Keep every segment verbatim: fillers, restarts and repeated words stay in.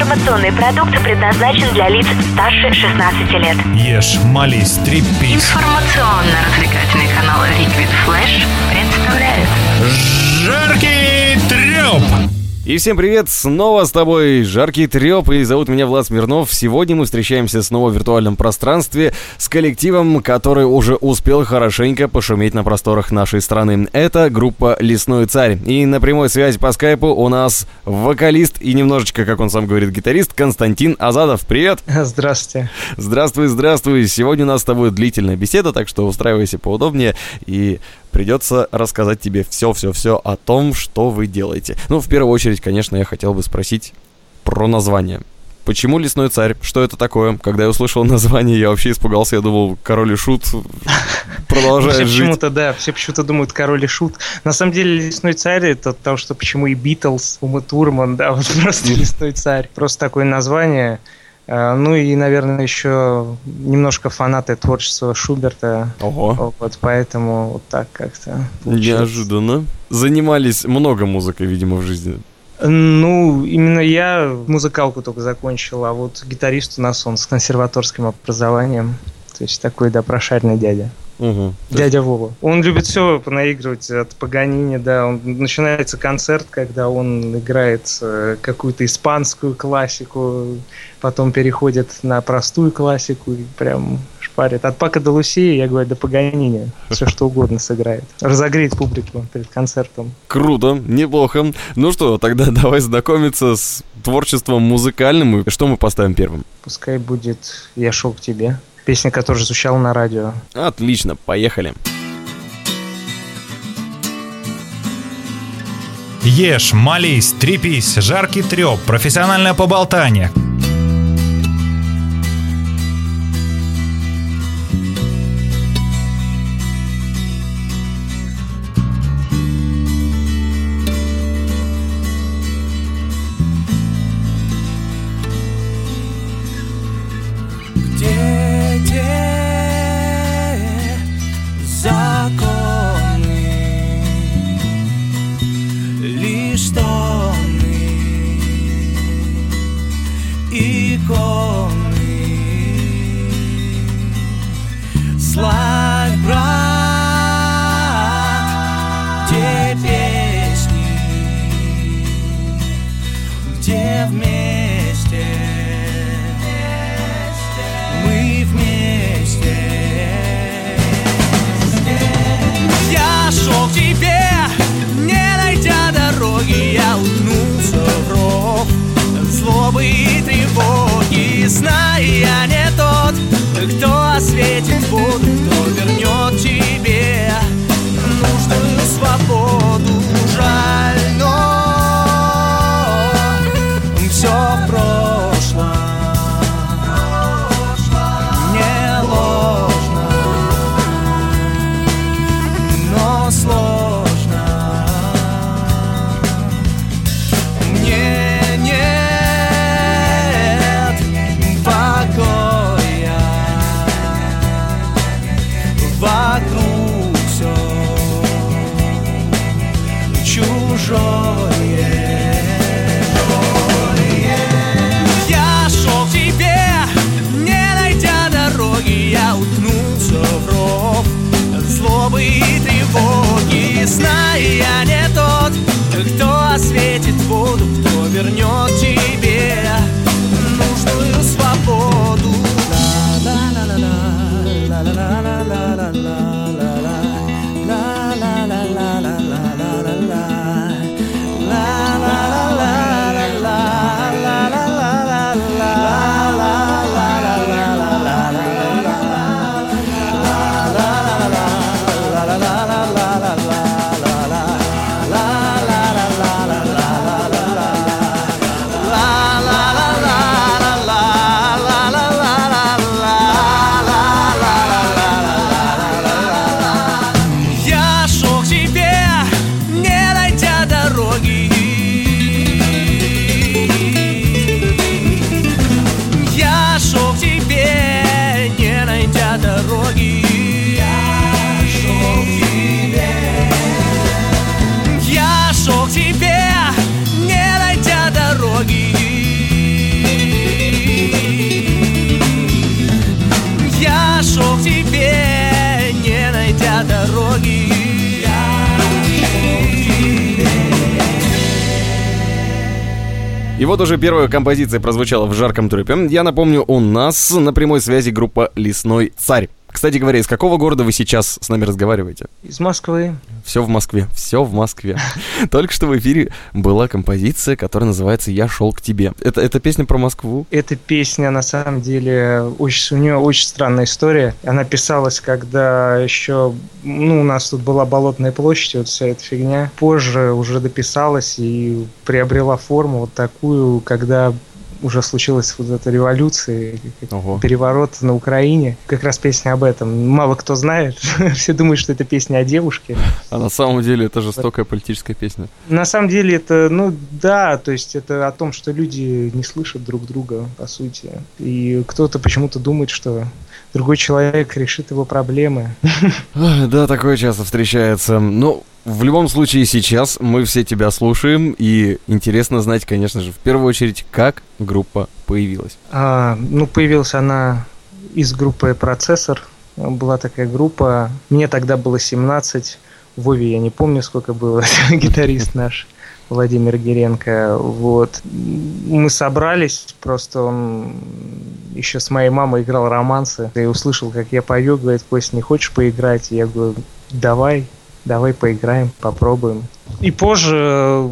Информационный продукт предназначен для лиц старше шестнадцати лет. Ешь, молись, трепись. Информационно-развлекательный канал Liquid Flash представляет «Жаркий трёп». И всем привет, снова с тобой Жаркий Трёп, и зовут меня Влад Смирнов. Сегодня мы встречаемся снова в виртуальном пространстве с коллективом, который уже успел хорошенько пошуметь на просторах нашей страны. Это группа «Лесной царь». И на прямой связи по скайпу у нас вокалист и немножечко, как он сам говорит, гитарист Константин Азадов. Привет! Здравствуйте! Здравствуй, здравствуй! Сегодня у нас с тобой длительная беседа, так что устраивайся поудобнее и... придется рассказать тебе все-все-все о том, что вы делаете. Ну, в первую очередь, конечно, я хотел бы спросить про название. Почему «Лесной царь»? Что это такое? Когда я услышал название, я вообще испугался. Я думал, «Король и шут» продолжает жить. Все почему-то, да, все почему-то думают «Король и шут». На самом деле «Лесной царь» — это то, что почему и «Битлз», Ума Турман, да, вот просто «Лесной царь». Просто такое название. Ну и, наверное, еще немножко фанаты творчества Шуберта. Ого. Вот поэтому вот так как-то получилось. Неожиданно. Занимались много музыкой, видимо, в жизни. Ну, именно я музыкалку только закончил, а вот гитарист у нас он с консерваторским образованием. То есть такой, да, прошаренный дядя. Угу. Дядя Вова. Он любит все понаигрывать от Паганини, да. Он, начинается концерт, когда он играет э, какую-то испанскую классику, потом переходит на простую классику и прям шпарит. От Пако де Лусия, я говорю, до Паганини. Все что угодно сыграет. Разогреет публику перед концертом. Круто, неплохо. Ну что, тогда давай знакомиться с творчеством музыкальным. И что мы поставим первым? Пускай будет «Я шел к тебе». Песня, которая звучала на радио. Отлично, поехали. Ешь, молись, трепись, жаркий трёп, профессиональное поболтание. Вокруг все И вот уже первая композиция прозвучала в «Жарком трёпе». Я напомню, у нас на прямой связи группа «Лесной царь». Кстати говоря, из какого города вы сейчас с нами разговариваете? Из Москвы. Все в Москве, все в Москве. Только что в эфире была композиция, которая называется «Я шел к тебе». Это, это песня про Москву? Эта песня, на самом деле, очень, у нее очень странная история. Она писалась, когда еще, ну, у нас тут была Болотная площадь, вот вся эта фигня. Позже уже дописалась и приобрела форму вот такую, когда... уже случилась вот эта революция, Ого. переворот на Украине. Как раз песня об этом. Мало кто знает. Все думают, что это песня о девушке. А на самом деле это жестокая политическая песня. На самом деле это, ну да, то есть это о том, что люди не слышат друг друга, по сути. И кто-то почему-то думает, что другой человек решит его проблемы. Да, такое часто встречается. Ну... В любом случае, сейчас мы все тебя слушаем, и интересно знать, конечно же, в первую очередь, как группа появилась. А, ну, появилась она из группы «Процессор». Была такая группа. Мне тогда было семнадцать. Вове я не помню, сколько было. Гитарист наш Владимир Гиренко. Вот. Мы собрались, просто он еще с моей мамой играл романсы. И услышал, как я пою, говорит: «Кость, не хочешь поиграть?» Я говорю: «Давай». Давай поиграем, попробуем. И позже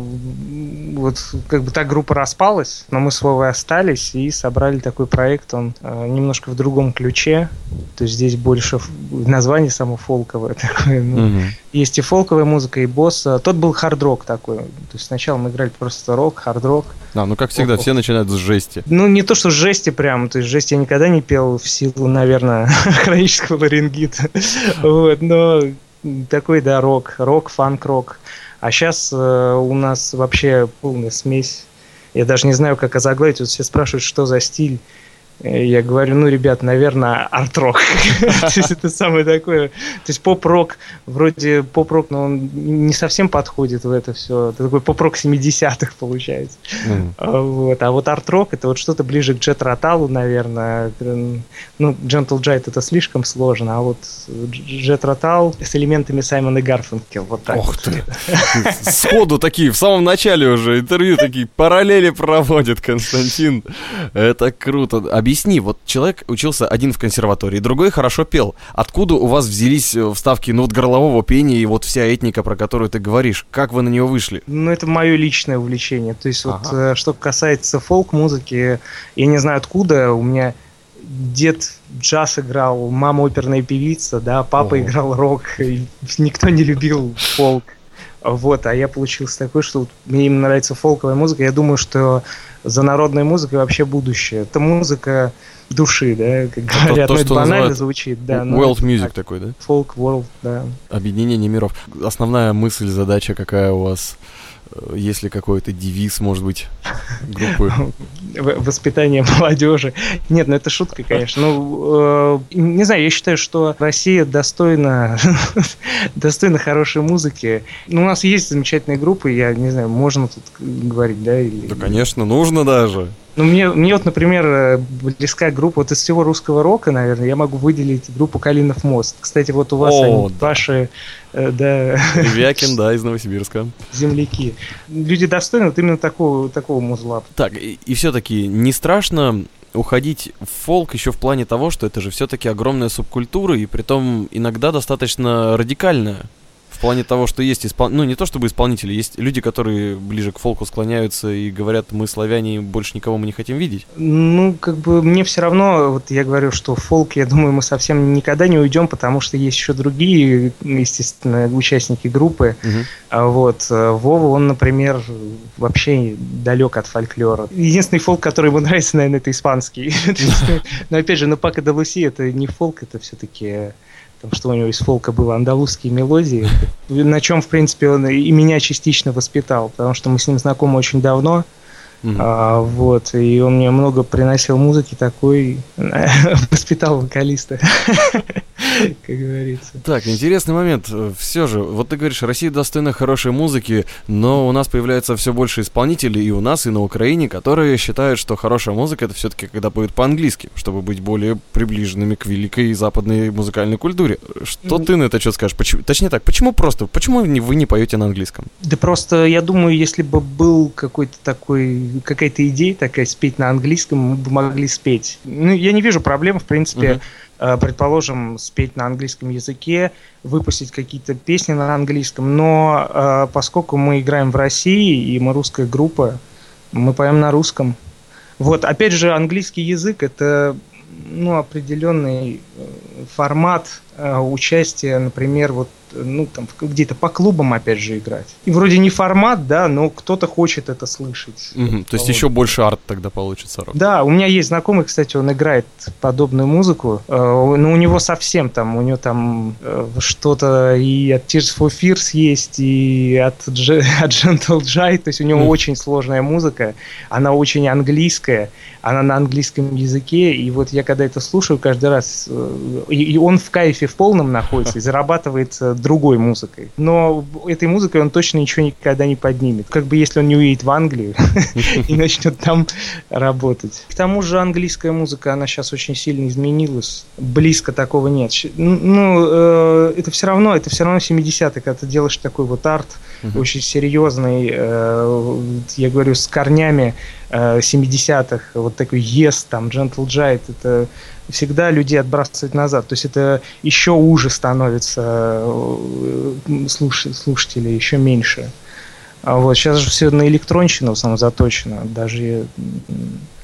вот как бы та группа распалась, но мы с Вовой остались и собрали такой проект. Он э, немножко в другом ключе. То есть здесь больше название само фолковое такое. Ну, mm-hmm. Есть и фолковая музыка, и босс. Тот был хард-рок такой. То есть сначала мы играли просто рок, хард-рок. Да, ну как всегда, рок-рок. Все начинают с жести. Ну не то, что с жести прям. То есть жесть я никогда не пел в силу, наверное, хронического ларингита. Вот, но... Такой, да, рок, рок, фанк-рок. А сейчас э, у нас вообще полная смесь. Я даже не знаю, как озаглавить. Вот все спрашивают, что за стиль. Я говорю: ну, ребят, наверное, арт-рок. То есть это самое такое. То есть поп-рок, вроде поп-рок, но он не совсем подходит в это все. Это такой поп-рок семидесятых получается. А вот арт-рок — это вот что-то ближе к Джетро Таллу, наверное. Ну, Gentle Giant — это слишком сложно, а вот Джетро Талл с элементами Саймона и Гарфанкел. Вот так. Ох ты! Сходу такие, в самом начале уже интервью такие параллели проводит Константин. Это круто. Объясни, вот человек учился один в консерватории, другой хорошо пел. Откуда у вас взялись вставки, ну, вот горлового пения и вот вся этника, про которую ты говоришь? Как вы на нее вышли? Ну, это мое личное увлечение. То есть ага. вот что касается фолк-музыки, я не знаю откуда, у меня дед джаз играл, мама оперная певица, да, папа О. играл рок, никто не любил фолк. Вот, а я получился такой, что вот мне именно нравится фолковая музыка. Я думаю, что за народной музыкой вообще будущее. Это музыка души, да, как это говорят. То, это банально звучит, да. World music так, такой, да? Folk world, да. Объединение миров. Основная мысль, задача какая у вас? Есть ли какой-то девиз, может быть, группы? Воспитание молодежи. Нет, ну это шутка, конечно. Ну, э, не знаю, я считаю, что Россия достойна, достойна хорошей музыки. Ну, у нас есть замечательные группы, я не знаю, можно тут говорить, да? Или... Да, конечно, нужно даже. Ну, мне, мне вот, например, близка группа, вот из всего русского рока, наверное, я могу выделить группу «Калинов мост». Кстати, вот у вас О, они, да. ваши... Э, да. Вякин, да, из Новосибирска. Земляки. Люди достойны вот именно такого, такого музла. Так, и, и все-таки не страшно уходить в фолк еще в плане того, что это же все-таки огромная субкультура, и притом иногда достаточно радикальная. В плане того, что есть исполнители, ну не то чтобы исполнители, есть люди, которые ближе к фолку склоняются и говорят: мы славяне, больше никого мы не хотим видеть. Ну, как бы мне все равно, вот я говорю, что фолк, я думаю, мы совсем никогда не уйдем, потому что есть еще другие, естественно, участники группы. Угу. Вот, Вова, он, например, вообще далек от фольклора. Единственный фолк, который ему нравится, наверное, это испанский. Но опять же, на Пако де Лусия это не фолк, это все-таки... Потому что у него из фолка было андалузские мелодии, на чем, в принципе, он и меня частично воспитал, потому что мы с ним знакомы очень давно. Mm-hmm. А, вот, и он мне много приносил музыки такой, воспитал вокалиста. как говорится. Так, интересный момент. Все же, вот ты говоришь, Россия достойна хорошей музыки, но у нас появляется все больше исполнителей и у нас, и на Украине, которые считают, что хорошая музыка — это все-таки когда поют по-английски, чтобы быть более приближенными к великой западной музыкальной культуре. Что mm-hmm. ты на это что скажешь? Почему, точнее так, почему просто? Почему вы не поете на английском? Да просто, я думаю, если бы был какой-то такой, какая-то идея такая спеть на английском, мы бы могли спеть. Ну, я не вижу проблем, в принципе... Mm-hmm. Предположим, спеть на английском языке, выпустить какие-то песни на английском. Но э, поскольку мы играем в России, и мы русская группа, мы поем на русском. Вот, опять же, английский язык — это, ну, определенный формат э, участия, например, вот, ну, там, где-то по клубам, опять же, играть. И вроде не формат, да, но кто-то хочет это слышать. Mm-hmm. То есть еще больше арт тогда получится. Рок. Да, у меня есть знакомый, кстати, он играет подобную музыку, э, но у него совсем там, у него там э, что-то и от Tears for Fears есть, и от, G- от Gentle Giant, то есть у него mm-hmm. очень сложная музыка, она очень английская, она на английском языке, и вот я когда это слушаю каждый раз, э, и, и он в кайфе в полном находится, и зарабатывает другой музыкой. Но этой музыкой он точно ничего никогда не поднимет. Как бы если он не уедет в Англию и начнет там работать. К тому же английская музыка, она сейчас очень сильно изменилась. Близко такого нет. Ну, это все равно, это все равно семидесятые, когда ты делаешь такой вот арт, очень серьезный, я говорю, с корнями семидесятых, вот такой Yes, там, Gentle Giant, это всегда людей отбрасывает назад. То есть это еще уже становится слуш- слушателей, еще меньше. А вот сейчас же все на электронщину в основном заточено. Даже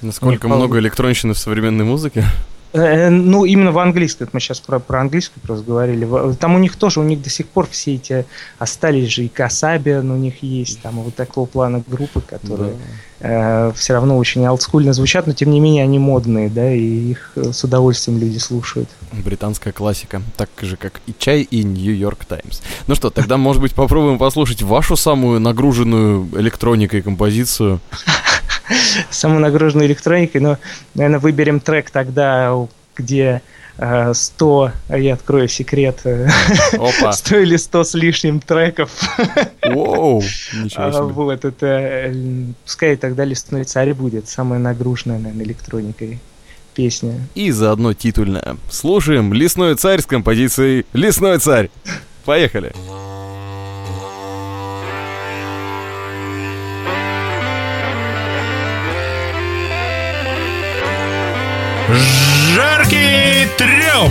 насколько не... много электронщины в современной музыке? Ну, именно в английском, мы сейчас про, про английский просто говорили. Там у них тоже, у них до сих пор все эти остались же, и Kasabian у них есть, там вот такого плана группы, которые да. э, все равно очень олдскульно звучат, но тем не менее они модные, да, и их с удовольствием люди слушают. Британская классика, так же как и чай, и Нью-Йорк Таймс. Ну что, тогда, может быть, попробуем послушать вашу самую нагруженную электроникой композицию. Самую нагруженную электроникой, но, наверное, выберем трек тогда, где э, сто, я открою секрет, сто или сто с лишним треков. Воу, ничего себе. Вот, это, пускай тогда «Лесной царь» будет самая нагруженная, наверное, электроникой песня. И заодно титульная. Слушаем «Лесной царь» с композицией «Лесной царь». Поехали. Жаркий трёп!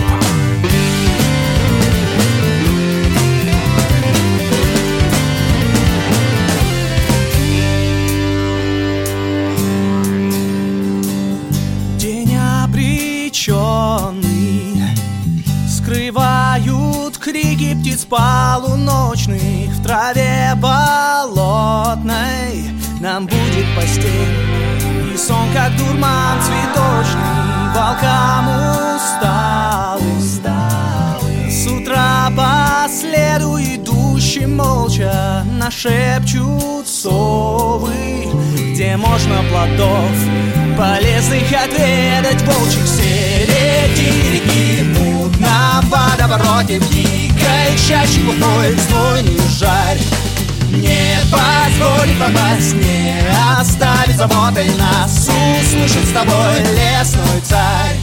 День обречённый, скрывают крики птиц полуночных. В траве болотной нам будет постель и сон, как дурман цветочный. Волкам усталым, усталым с утра по следу идущим молча нашепчут совы, где можно плодов полезных отведать. Волчьих середин реки мутно в водовороте в дикой чаще уходит злойный жарь. Не позволит попасть, не оставит заботой нас, услышит с тобой лесной царь.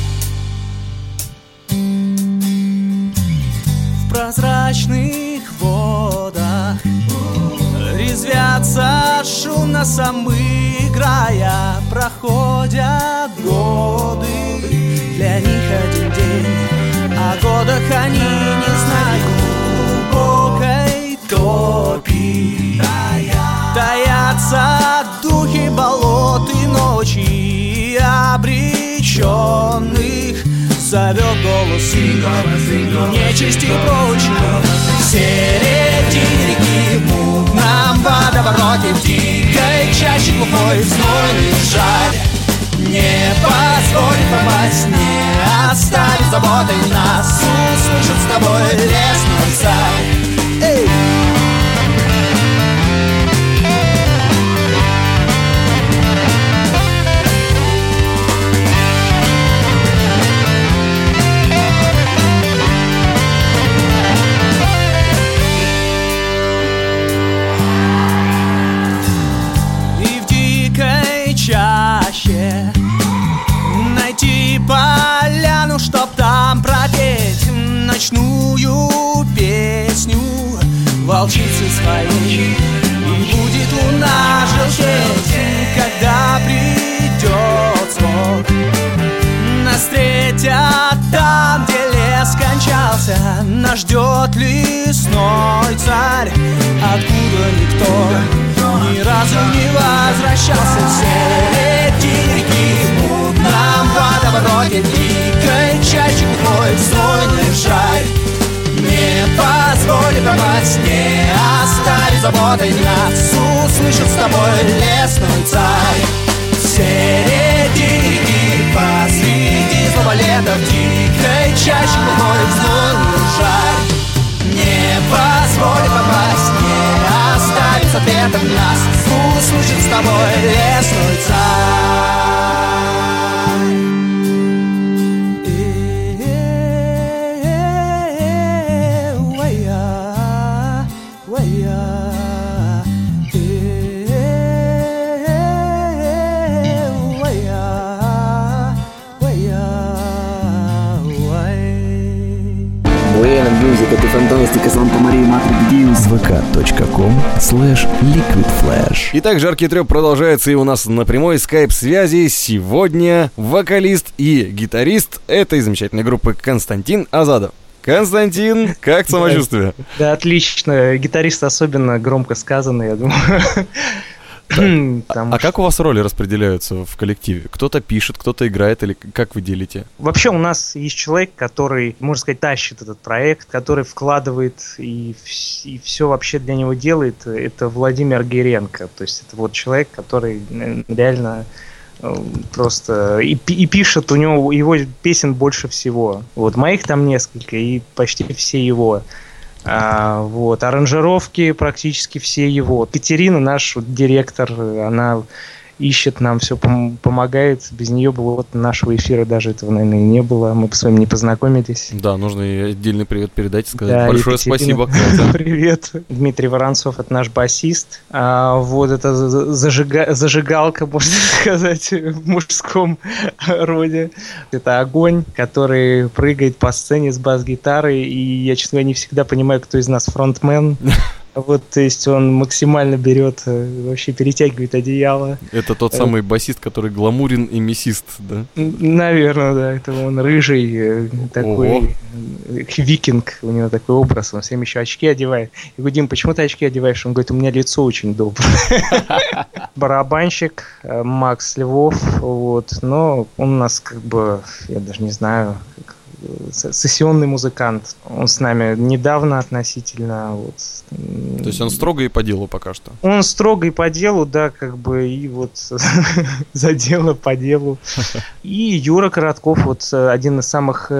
В прозрачных водах резвятся шумно самы, играя, проходят годы. Для них один день, о годах они не знают. Глубокой топи таятся духи болот и ночи обреченных. Зовет голос и нечисти прочных. Середин реки в мутном водовороте в дикой чаще глухой знойный жаль. Не позволит попасть, не оставит заботой нас, услышит с тобой лесной царь. Эй! ночи, и будет луна желтеть, когда придет смог. Нас встретят там, где лес кончался, нас ждет лесной царь, откуда никто ни разу не возвращался. Все эти реки в мутном водовороте, дикой чаще твой стройный шарь не позволит пропасть, не оставит заботой, нас услышит с тобой лесной царь. Среди реки, посреди злого лета, в дикой чаще глухой лунный шарь не позволит пропасть, не оставит с ответом, нас услышит с тобой лесной царь. Это фантастика, Санта Мария, Матрикс, ви ка точка ком слэш ликвид флэш. Итак, жаркий трёп продолжается, и у нас на прямой скайп-связи сегодня вокалист и гитарист этой замечательной группы Константин Азадов. Константин, как самочувствие? Да, отлично. Гитарист особенно громко сказано, я думаю. А как у вас роли распределяются в коллективе? Кто-то пишет, кто-то играет, или как вы делите? Вообще у нас есть человек, который, можно сказать, тащит этот проект, который вкладывает и, и все вообще для него делает. Это Владимир Гиренко. То есть это вот человек, который реально... Просто и, и пишет у него, его песен больше всего. Вот моих там несколько, и почти все его. А, вот, аранжировки практически все его. Екатерина, наш вот, директор, она ищет нам все, пом- помогает. Без нее бы вот нашего эфира даже этого, наверное, и не было. Мы с вами не познакомились. Да, нужно ей отдельный привет передать и сказать да, большое Екатерина. Спасибо. Привет. Дмитрий Воронцов, это наш басист. А, вот это зажига- зажигалка, можно сказать, в мужском роде. Это огонь, который прыгает по сцене с бас-гитарой. И я, честно говоря, не всегда понимаю, кто из нас фронтмен. Вот, то есть он максимально берет, вообще перетягивает одеяло. Это тот самый басист, который гламурен и мясист, да? Наверное, да. Это он рыжий, такой Ого. Викинг, у него такой образ, он всем еще очки одевает. Я говорю: Дим, почему ты очки одеваешь? Он говорит: у меня лицо очень доброе. Барабанщик Макс Львов, вот, но он у нас как бы, я даже не знаю... сессионный музыкант. Он с нами недавно относительно. Вот. То есть он строго и по делу пока что? Он строго и по делу, да, как бы и вот за дело, по делу. И Юра Коротков, вот один из самых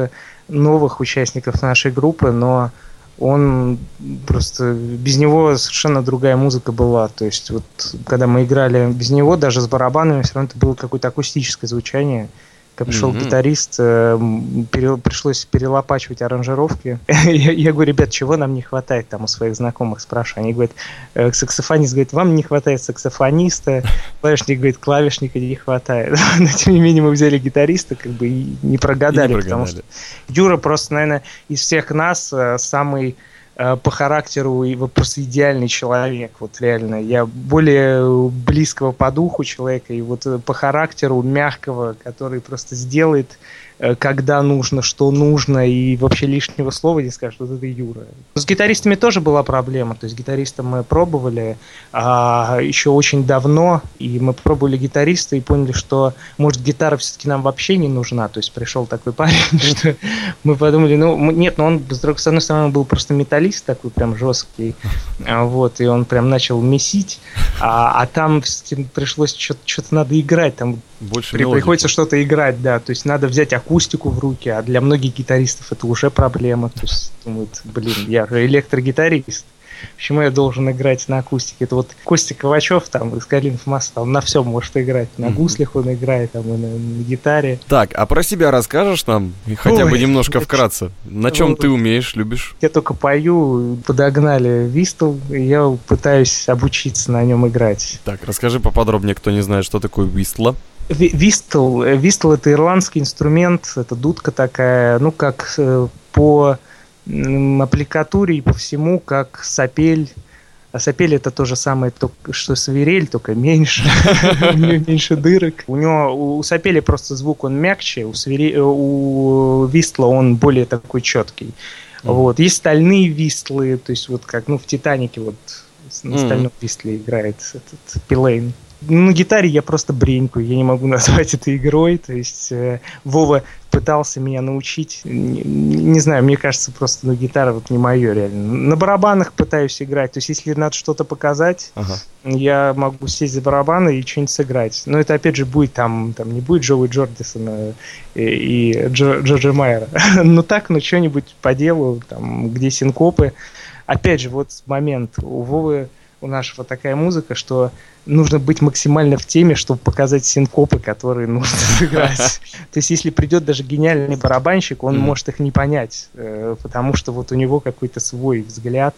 новых участников нашей группы, но он просто... Без него совершенно другая музыка была. То есть вот когда мы играли без него, даже с барабанами, все равно это было какое-то акустическое звучание. Когда пришел mm-hmm. гитарист, пере, пришлось перелопачивать аранжировки. я, я говорю: ребят, чего нам не хватает? Там у своих знакомых спрашиваю. Они говорят: саксофонист, говорит, вам не хватает саксофониста. Клавишник, говорит, клавишника не хватает. Но тем не менее мы взяли гитариста, как бы и не прогадали, и не прогадали. Потому что Юра просто, наверное, из всех нас самый по характеру его просто идеальный человек, вот реально. Я более близкого по духу человека и вот по характеру мягкого, который просто сделает, когда нужно, что нужно, и вообще лишнего слова не скажет, вот это Юра. С гитаристами тоже была проблема, то есть гитариста мы пробовали а, еще очень давно, и мы пробовали гитариста и поняли, что, может, гитара все-таки нам вообще не нужна, то есть пришел такой парень, что мы подумали, ну, нет, но он, с одной стороны, он был просто металлист, такой прям жесткий, вот, и он прям начал месить, а, а там пришлось что-то надо играть, там больше при, приходится что-то играть, да, то есть надо взять акустику в руки, а для многих гитаристов это уже проблема, то есть думают, блин, я же электрогитарист, почему я должен играть на акустике? Это вот Костя Ковачев там из Калинов моста, он на всем может играть, на гуслях он играет, там, и на, на гитаре. Так, а про себя расскажешь нам хотя Ой, бы немножко вкратце? На чем ты умеешь, любишь? Я только пою, подогнали вистл, и я пытаюсь обучиться на нем играть. Так, расскажи поподробнее, кто не знает, что такое вистла. Вистл, вистл — это ирландский инструмент, это дудка такая, ну как по аппликатуре и по всему, как сапель, А сапель — это то же самое, что свирель, только меньше. У нее меньше дырок. У него, у сапели просто звук он мягче, у свирели, у вистла он более такой четкий. Вот. Есть стальные вистлы, то есть вот как, ну, в «Титанике» вот на стальном вистле играет этот Пилейн. На гитаре я просто бренькую, я не могу назвать это игрой, то есть э, Вова пытался меня научить, не, не знаю, мне кажется, просто ну, гитара вот не мое реально. На барабанах пытаюсь играть, то есть если надо что-то показать, ага. я могу сесть за барабаны и что-нибудь сыграть. Но это опять же будет там, там не будет Джоуи Джордисона и, и Джо, Джорджа Майера, но так, ну что-нибудь по делу, там, где синкопы. Опять же, вот момент у Вовы, у нашего такая музыка, что нужно быть максимально в теме, чтобы показать синкопы, которые нужно сыграть. То есть, если придет даже гениальный барабанщик, он может их не понять, потому что вот у него какой-то свой взгляд.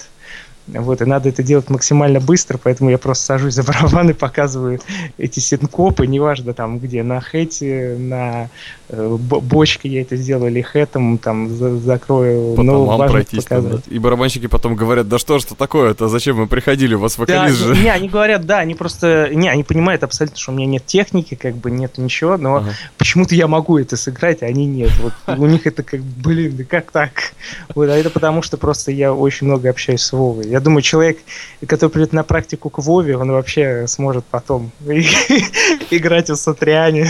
Вот, и надо это делать максимально быстро, поэтому я просто сажусь за барабан и показываю эти синкопы, неважно там где, на хэте, на э, бочке я это сделал, или хэтом там за, закрою, но важно показать. Да. И барабанщики потом говорят, да что ж это такое-то, зачем мы приходили, у вас вокалист да, же. Не, они говорят, да, они просто, не, они понимают абсолютно, что у меня нет техники, как бы нет ничего, но ага. почему-то я могу это сыграть, а они нет. Вот у них это как, блин, да как так? Вот, а это потому, что просто я очень много общаюсь с Вовой. Я думаю, человек, который придет на практику к Вове, он вообще сможет потом играть в Сатриане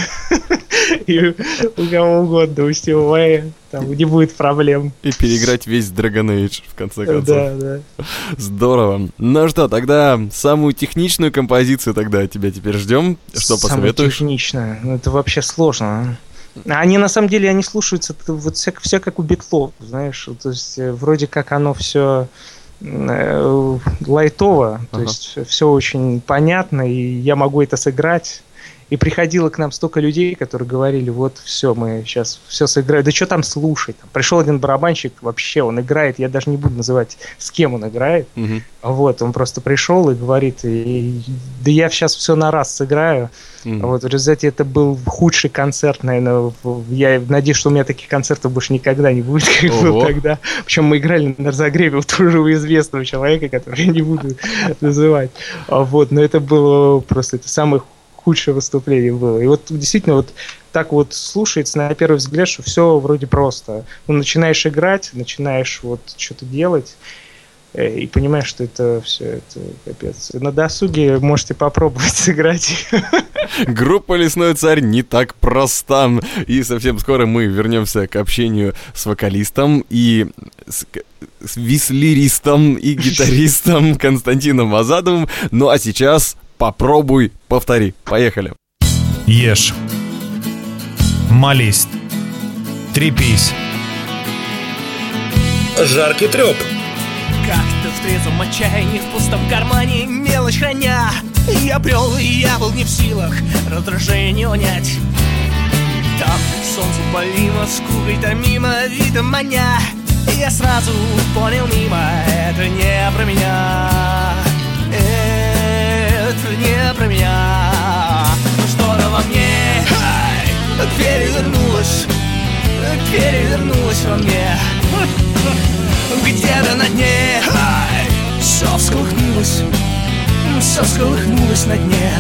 и у кого угодно, у Стива Вая, там не будет проблем. И переиграть весь Dragon Age, в конце концов. Да, да. Здорово. Ну что, тогда самую техничную композицию тогда тебя теперь ждем. Что посоветуешь? Самую техничную? Ну это вообще сложно, а? Они на самом деле, они слушаются вот все, все как у Битлов, знаешь, то есть вроде как оно все... лайтово, ага. то есть все очень понятно, и я могу это сыграть. И приходило к нам столько людей, которые говорили, вот все, мы сейчас все сыграем, да что там слушать? Пришел один барабанщик, вообще он играет, я даже не буду называть, с кем он играет, угу. вот, он просто пришел и говорит, и, да я сейчас все на раз сыграю, угу. вот, в результате это был худший концерт, наверное, я надеюсь, что у меня таких концертов больше никогда не будет, как было тогда, причем мы играли на разогреве у тоже известного человека, которого я не буду называть, вот, но это было просто это самый худшее выступление было. И вот действительно вот так вот слушается на первый взгляд, что все вроде просто. Ну, начинаешь играть, начинаешь вот что-то делать и понимаешь, что это все, это капец. На досуге можете попробовать сыграть. Группа «Лесной царь» не так проста. И совсем скоро мы вернемся к общению с вокалистом и с, с вислеристом и гитаристом Константином Азадовым. Ну а сейчас... Попробуй, повтори. Поехали. Ешь. Молись. Трепись. Жаркий трёп. Как-то в трезвом отчаянии, в пустом кармане мелочь храня, я брел, и я был не в силах раздражение унять. Там солнце полимо, скукой томимо, видом маня, я сразу понял мимо, это не про меня. Не про меня. Но что-то во мне перевернулось, перевернулось во мне. Где-то на дне все всколыхнулось, все всколыхнулось на дне.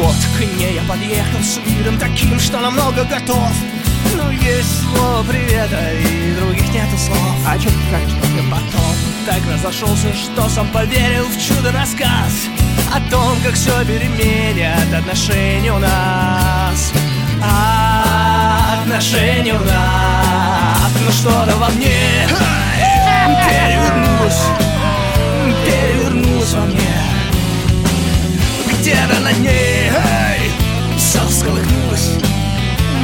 Вот к ней я подъехал с видом таким, что намного готов, но есть слово привета и других нету слов. А чё, как я потом так разошелся, что сам поверил в чудо-рассказ о том, как все переменят отношения у нас, отношения у нас. Но что-то во мне перевернулось, перевернулось во мне. Где-то на ней все всколыхнулось,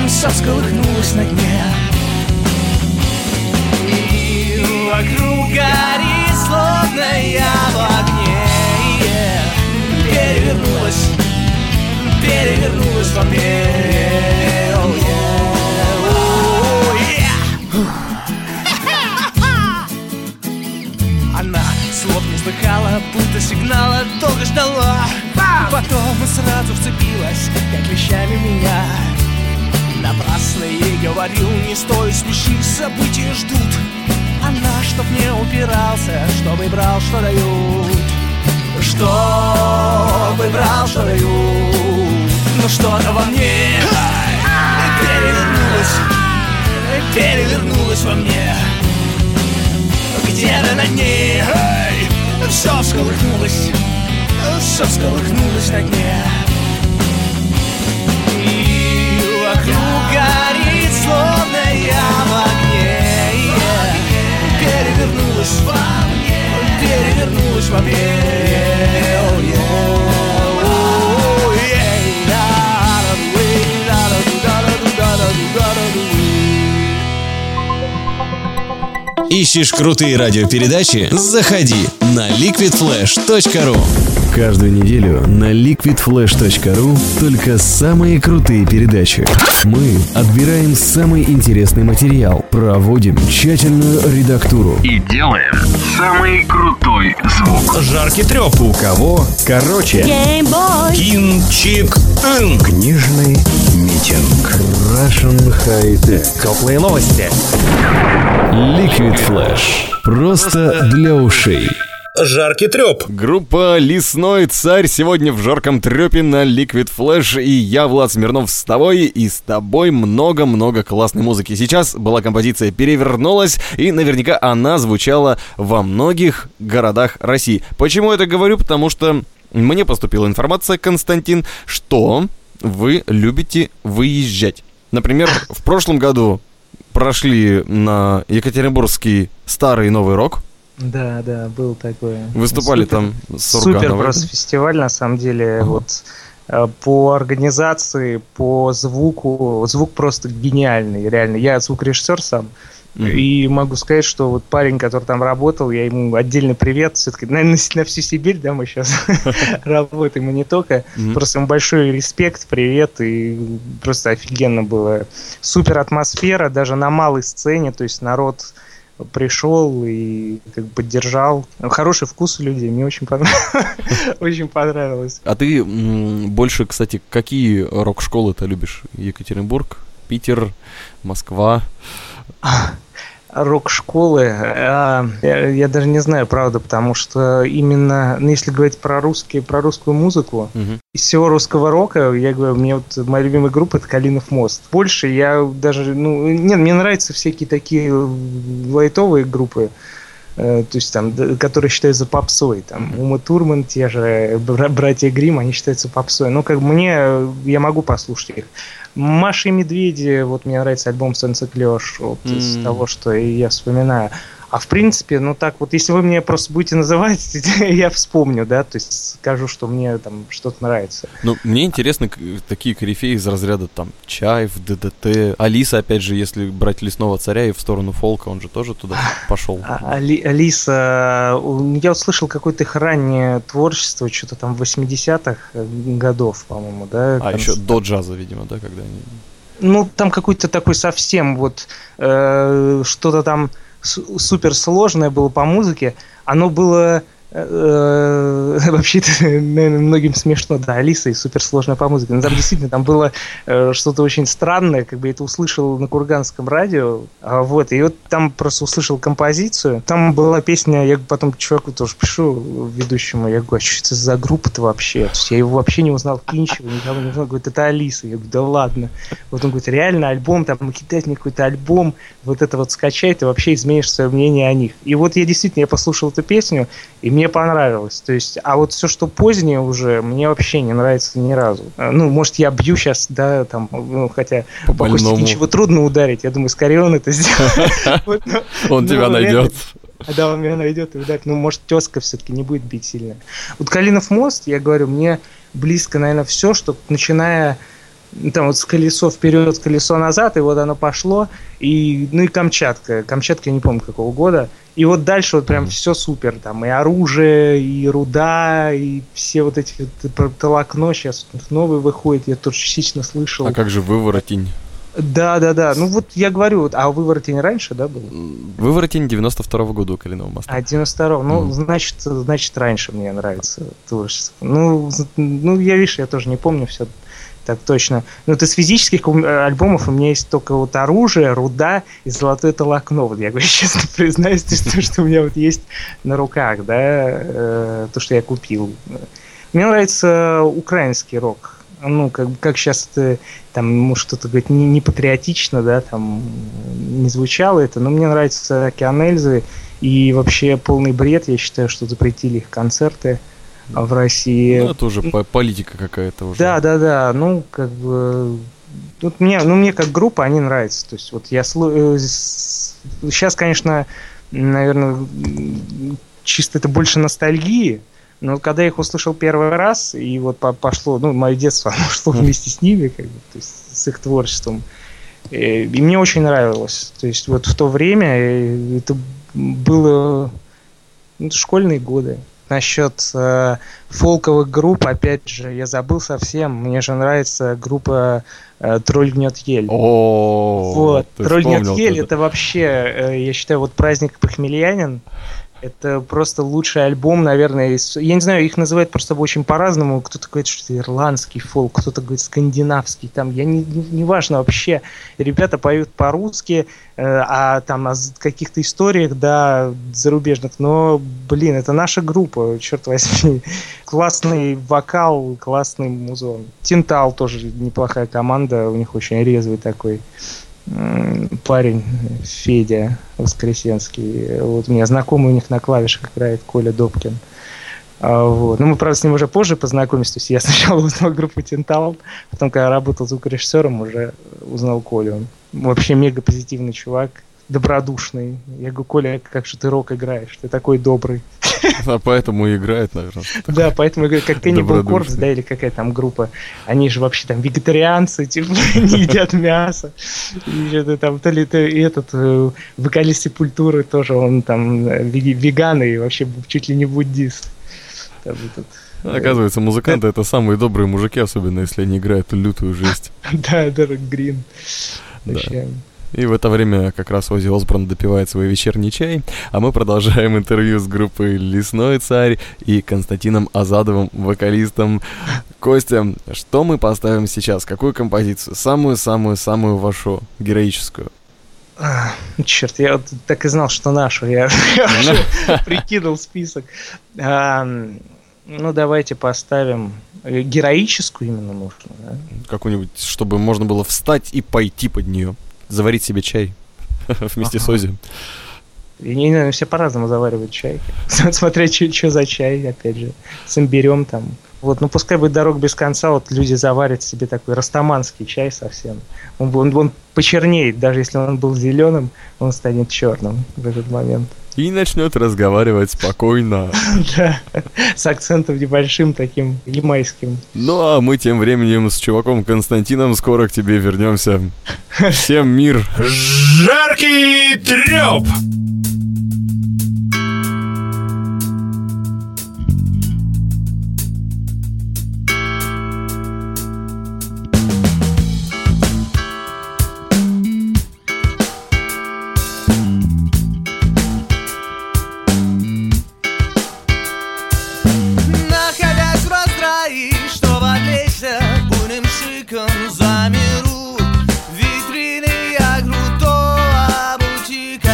все всколыхнулось на дне. И вокруг горит, словно я в огне. Перевернулась, перевернулась во мне. Она слов не слыхала, будто сигнала долго ждала, потом и сразу вцепилась, как клещами меня. Напрасно ей говорил, не стоит спешить, события ждут. на чтоб не упирался, чтобы брал, что дают. Чтобы брал, что дают. Но что-то во мне перевернулось, перевернулось во мне. Где-то на дне все всколыхнулось, все всколыхнулось на дне. И вокруг горит, словно я в огне. Перевернулась во мне, перевернулась во мне. Ищешь крутые радиопередачи? Заходи на ликвид флэш точка ру. Каждую неделю на ликвид флэш точка ру только самые крутые передачи. Мы отбираем самый интересный материал, проводим тщательную редактуру и делаем самый крутой звук. Жаркий трёп. У кого? Короче. Кинчик. Книжный митинг. Russian High Tech. Теплые новости. Liquid Flash. Просто для ушей. Жаркий трёп. Группа «Лесной царь» сегодня в «Жарком трёпе» на Liquid Flash. И я, Влад Смирнов, с тобой. И с тобой много-много классной музыки. Сейчас была композиция «Перевернулась», и наверняка она звучала во многих городах России. Почему я это говорю? Потому что мне поступила информация, Константин, что вы любите выезжать. Например, в прошлом году прошли на Екатеринбургский «Старый Новый рок». Да, да, был такой. Выступали супер, там с Ургановым. Супер просто фестиваль, на самом деле. Ага. Вот по организации, по звуку, звук просто гениальный, реально. Я звукорежиссер сам, mm-hmm. и могу сказать, что вот парень, который там работал, я ему отдельно привет, все-таки, наверное, на всю Сибирь, да, мы сейчас работаем, и не только, mm-hmm. просто ему большой респект, привет, и просто офигенно было. Супер атмосфера, даже на малой сцене, то есть народ пришел и как бы поддержал. Хороший вкус у людей, мне очень понравилось. А ты больше, кстати, какие рок-школы ты любишь? Екатеринбург, Питер, Москва? Рок-школы, я даже не знаю, правда, потому что именно, ну, если говорить про русские, про русскую музыку, uh-huh. из всего русского рока, я говорю, мне вот моя любимая группа — это «Калинов мост». Больше я даже, ну, нет, мне нравятся всякие такие лайтовые группы, то есть там, которые считаются попсой, там, Ума Турман, те же братья Гримм, они считаются попсой. Ну, как мне, я могу послушать их. Маша и Медведи, вот мне нравится альбом «Санциклёш», вот, mm-hmm. из того, что я вспоминаю. А в принципе, ну так вот, если вы мне просто будете называть, я вспомню, да, то есть скажу, что мне там что-то нравится. Ну, мне интересны такие корифеи из разряда там Чаев, ДДТ, Алиса, опять же, если брать «Лесного царя» и в сторону фолка, он же тоже туда пошел. А, Али, Алиса, я услышал какое-то их раннее творчество, что-то там в восьмидесятых годов, по-моему, да. А еще до джаза, видимо, да, когда они... Ну, там какой-то такой совсем вот э, что-то там суперсложное было по музыке. Оно было э, вообще-то, наверное, многим смешно, да, Алиса и суперсложное по музыке. Но там действительно там было э, что-то очень странное, как бы я это услышал на Курганском радио, а вот, и вот там просто услышал композицию. Там была песня, я потом чуваку тоже пишу, ведущему, я говорю, а что это за группа-то вообще? То есть я его вообще не узнал, Кинчева, никого не узнал, говорит, это Алиса. Я говорю, да ладно. Вот он говорит, реально альбом, там, накидать мне какой-то альбом, вот это вот скачай, ты вообще изменишь свое мнение о них. И вот я действительно, я послушал эту песню, и мне Мне понравилось, то есть, а вот все, что позднее уже, мне вообще не нравится ни разу. Ну, может, я бью сейчас, да, там, ну, хотя по Косте ничего трудно ударить, я думаю, скорее он это сделает. Он тебя найдет. Да, он меня найдет и ударит, ну, может, тезка все-таки не будет бить сильно. Вот «Калинов мост», я говорю, мне близко, наверное, все, что начиная... Там вот с «Колесо вперед, колесо назад», и вот оно пошло, и, ну и «Камчатка». «Камчатка» я не помню какого года. И вот дальше вот прям mm-hmm. все супер. Там и «Оружие», и «Руда», и все вот эти вот, «Толокно» сейчас новый выходит, я тоже частично слышал. А как же «Выворотень»? Да, да, да. Ну вот я говорю, вот, а «Выворотень» раньше, да, был? «Выворотень» девяносто второго года у «Калиного моста». А, девяносто второго. Ну, mm-hmm. значит, значит, раньше мне нравится творчество. Ну, ну я, видишь, я тоже не помню все. так точно. Ну, вот из физических альбомов у меня есть только вот «Оружие», «Руда» и «Золотое толокно». Вот я говорю, честно признаюсь, то, что у меня вот есть на руках, да, то, что я купил. Мне нравится украинский рок. Ну, как, как сейчас это, там, может, что-то говорить не, не патриотично, да, там, не звучало это, но мне нравятся Океан Эльзы и вообще полный бред, я считаю, что запретили их концерты. А в России... Ну, это уже политика какая-то уже. Да, да, да. Ну, как бы... Тут мне, ну, мне как группа они нравятся. То есть, вот я... Сейчас, конечно, наверное, чисто это больше ностальгии, но когда я их услышал первый раз, и вот пошло... Ну, мое детство оно шло вместе с ними, как бы, то есть, с их творчеством. И мне очень нравилось. То есть, вот в то время это было... Ну, школьные годы. Насчет э, фолковых групп, опять же, я забыл совсем. Мне же нравится группа э, «Тролль гнёт ель». О, вот. «Тролль гнёт ель» это вообще, э, я считаю, вот «Праздник похмельянин». Это просто лучший альбом, наверное. Из... Я не знаю, их называют просто очень по-разному. Кто-то говорит, что это ирландский фолк, кто-то говорит скандинавский. Там, я не, не, не важно вообще. Ребята поют по-русски, э, а там о каких-то историях, да, зарубежных. Но, блин, это наша группа, черт возьми. Классный вокал, классный музон. Тентал тоже неплохая команда, у них очень резвый такой парень Федя Воскресенский. Вот у меня знакомый у них на клавишах играет, Коля Добкин. Вот. Ну, мы, правда, с ним уже позже познакомились. То есть я сначала узнал группу «Тентал», потом, когда работал звукорежиссером, уже узнал Колю. Вообще мега позитивный чувак, добродушный. Я говорю: Коля, как же ты рок играешь? Ты такой добрый. А поэтому и играет, наверное. Да, поэтому играет. Как Cannibal Corpse, да, или какая там группа. Они же вообще там вегетарианцы, типа, не едят мясо. И там, то ли этот вокалист Сепультуры тоже, он там веган и вообще чуть ли не буддист. Оказывается, музыканты — это самые добрые мужики, особенно если они играют лютую жесть. Да, Дерек Грин. Вообще... И в это время как раз Оззи Осборн допивает свой вечерний чай, а мы продолжаем интервью с группой «Лесной царь» и Константином Азадовым, вокалистом. Костя, что мы поставим сейчас? Какую композицию? Самую-самую-самую вашу, героическую? А, черт, я вот так и знал, что нашу. Я прикинул список. Ну, давайте поставим... Героическую именно нужно, да? Какую-нибудь, чтобы можно было встать и пойти под нее. Заварить себе чай вместе ага. с Ози. И, не знаю, все по-разному заваривают чай. Смотря, что за чай, опять же. С имбирем там. Вот, ну, пускай будет «Дорог без конца», вот люди заварят себе такой растаманский чай совсем. Он, он, он почернеет, даже если он был зеленым, он станет черным в этот момент. И начнет разговаривать спокойно. Да, с акцентом небольшим таким, ямайским. Ну, а мы тем временем с чуваком Константином скоро к тебе вернемся. Всем мир! Жаркий трёп! Замеру витрины, я крутого бутика.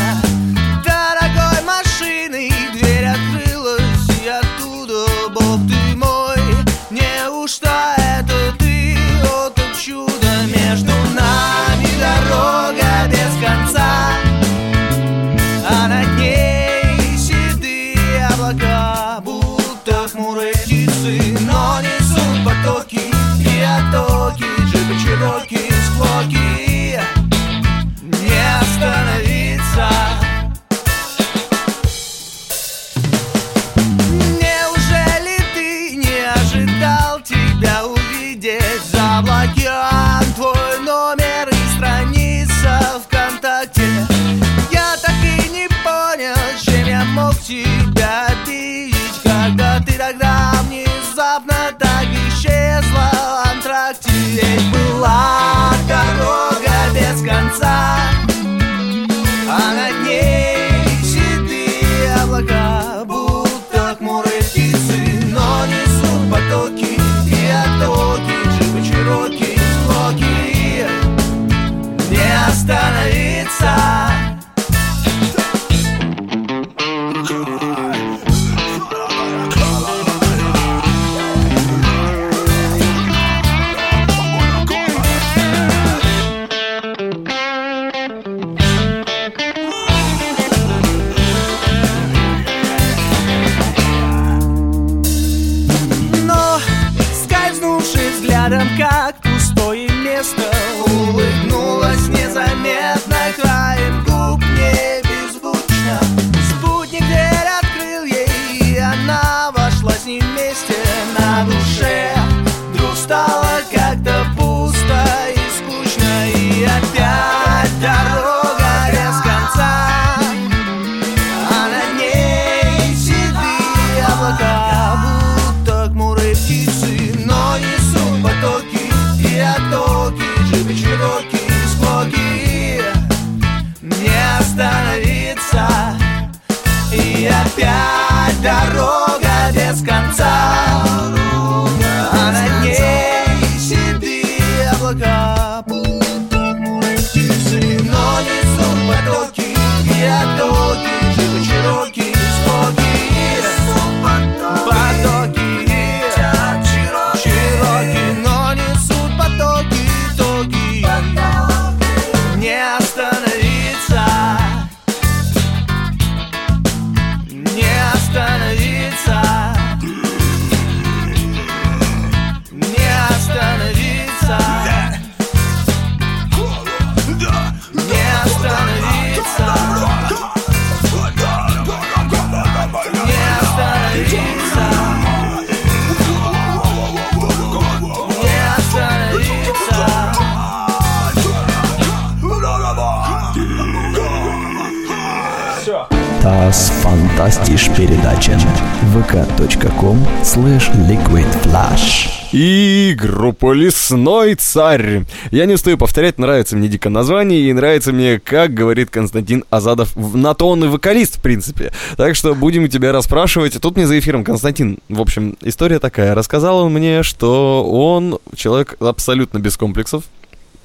Фантастиш передача вэ ка точка ком слэш ликвид флэш. И группа «Лесной царь». Я не устаю повторять, нравится мне дико название, и нравится мне, как говорит Константин Азадов, на то он и вокалист, в принципе. Так что будем тебя расспрашивать. Тут мне за эфиром Константин, в общем, история такая. Рассказал он мне, что он человек абсолютно без комплексов,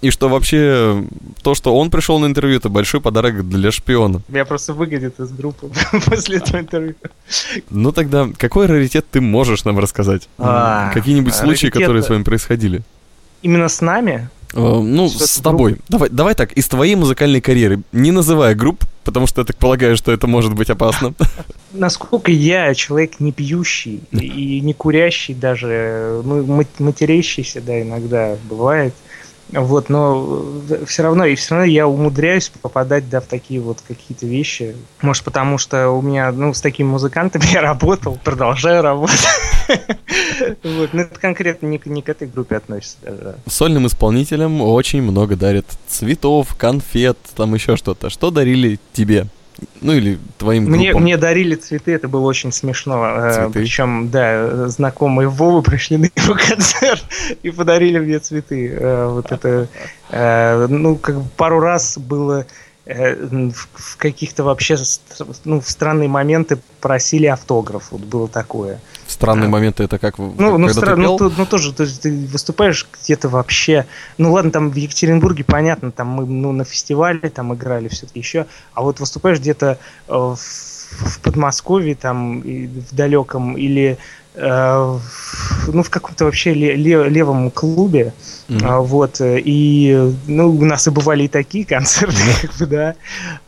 и что вообще то, что он пришел на интервью, это большой подарок для шпиона. Меня просто выгонят из группы после этого интервью. Ну тогда, какой раритет ты можешь нам рассказать? Какие-нибудь случаи, которые с вами происходили? Именно с нами? Ну, с тобой. Давай так, из твоей музыкальной карьеры, не называя групп, потому что я так полагаю, что это может быть опасно. Насколько я человек не пьющий и не курящий даже, матерящийся, да, иногда бывает. Вот, но все равно, и все равно я умудряюсь попадать, да, в такие вот какие-то вещи. Может, потому что у меня, ну, с такими музыкантами я работал, продолжаю работать. Вот, но это конкретно не, не к этой группе относится даже. Сольным исполнителям очень много дарят цветов, конфет, там еще что-то. Что дарили тебе? Ну или твоим группам? Мне, мне дарили цветы, это было очень смешно. Цветы? Причем, да, знакомые Вовы пришли на его концерт и подарили мне цветы. Вот это, ну, как бы пару раз было в каких-то вообще, ну, в странные моменты просили автограф, вот было такое. В странные моменты это как? Ну, когда ну, стра... ты пел? Ну, ну тоже, то есть ты выступаешь где-то вообще, ну ладно, там в Екатеринбурге, понятно, там мы, ну, на фестивале там играли все-таки еще, а вот выступаешь где-то в, в Подмосковье там, в далеком, или э, ну в каком-то вообще лев, левом клубе, mm-hmm. вот, и, ну, у нас и бывали и такие концерты, mm-hmm. как бы, да.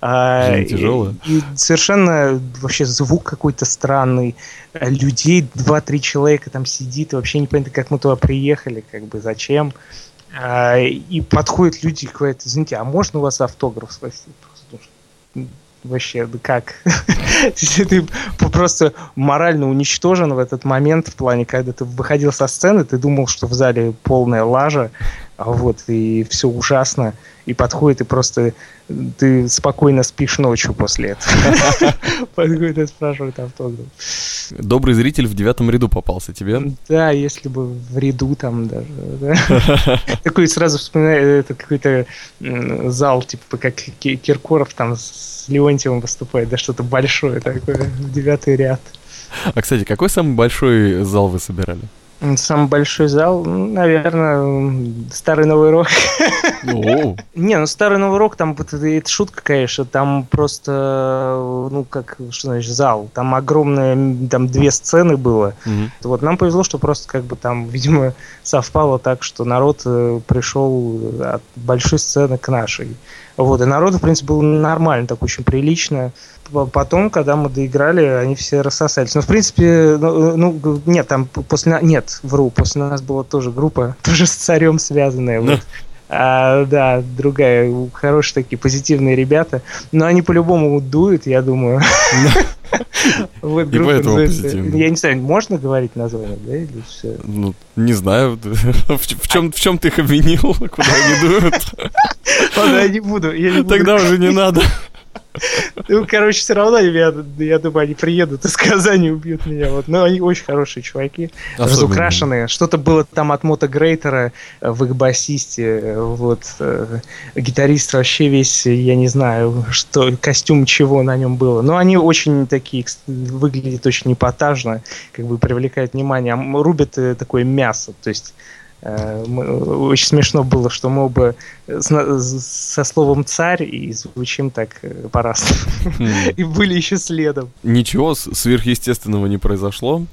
А, тяжело. И, и совершенно вообще звук какой-то странный, людей два-три человека там сидит, и вообще непонятно, как мы туда приехали, как бы, зачем. А, и подходят люди и говорят: извините, а можно у вас автограф спросить? Вообще, как? Ты просто морально уничтожен в этот момент, в плане, когда ты выходил со сцены, ты думал, что в зале полная лажа, вот, и все ужасно, и подходит, и просто ты спокойно спишь ночью после этого. Подходит и спрашивает автограф. Добрый зритель в девятом ряду попался тебе? Да, если бы в ряду там даже. Такой сразу вспоминаю, это какой-то зал, типа как Киркоров там с Леонтьевым выступает, да, что-то большое такое, в девятый ряд. А, кстати, какой самый большой зал вы собирали? Самый большой зал, наверное, Старый Новый рок. Не, ну Старый Новый рок, там это шутка, конечно, там просто, ну как, что значит зал, там огромные, там две сцены было. Вот нам повезло, что просто как бы там, видимо, совпало так, что народ пришел от большой сцены к нашей. Вот, и народу, в принципе, было нормально, так очень прилично. Потом, когда мы доиграли, они все рассосались. Ну, в принципе, ну, ну нет, там после... Нет, вру, после нас была тоже группа, тоже с царем связанная. Вот. А, да, другая, хорошие такие позитивные ребята. Но они по-любому дуют, я думаю. Вот и поэтому дует. Позитивно. Я не знаю, можно говорить название, да, или все? Ну, не знаю. В чем, в чем ты их обвинил? Куда они дуют? Ладно, я не буду. Я не буду. Тогда уже не надо. Ну, короче, все равно, я, я думаю, они приедут из Казани, убьют меня. Вот. Но они очень хорошие чуваки, особенно разукрашенные. Что-то было там от Мота Грейтера в их басисте. Вот. Гитарист вообще весь, я не знаю, что, костюм чего на нем было. Но они очень такие, выглядят очень эпатажно, как бы привлекают внимание. А рубят такое мясо, то есть... Очень смешно было, что мы оба со словом «царь» и звучим так по-разному. Mm. И были еще следом. Ничего сверхъестественного не произошло.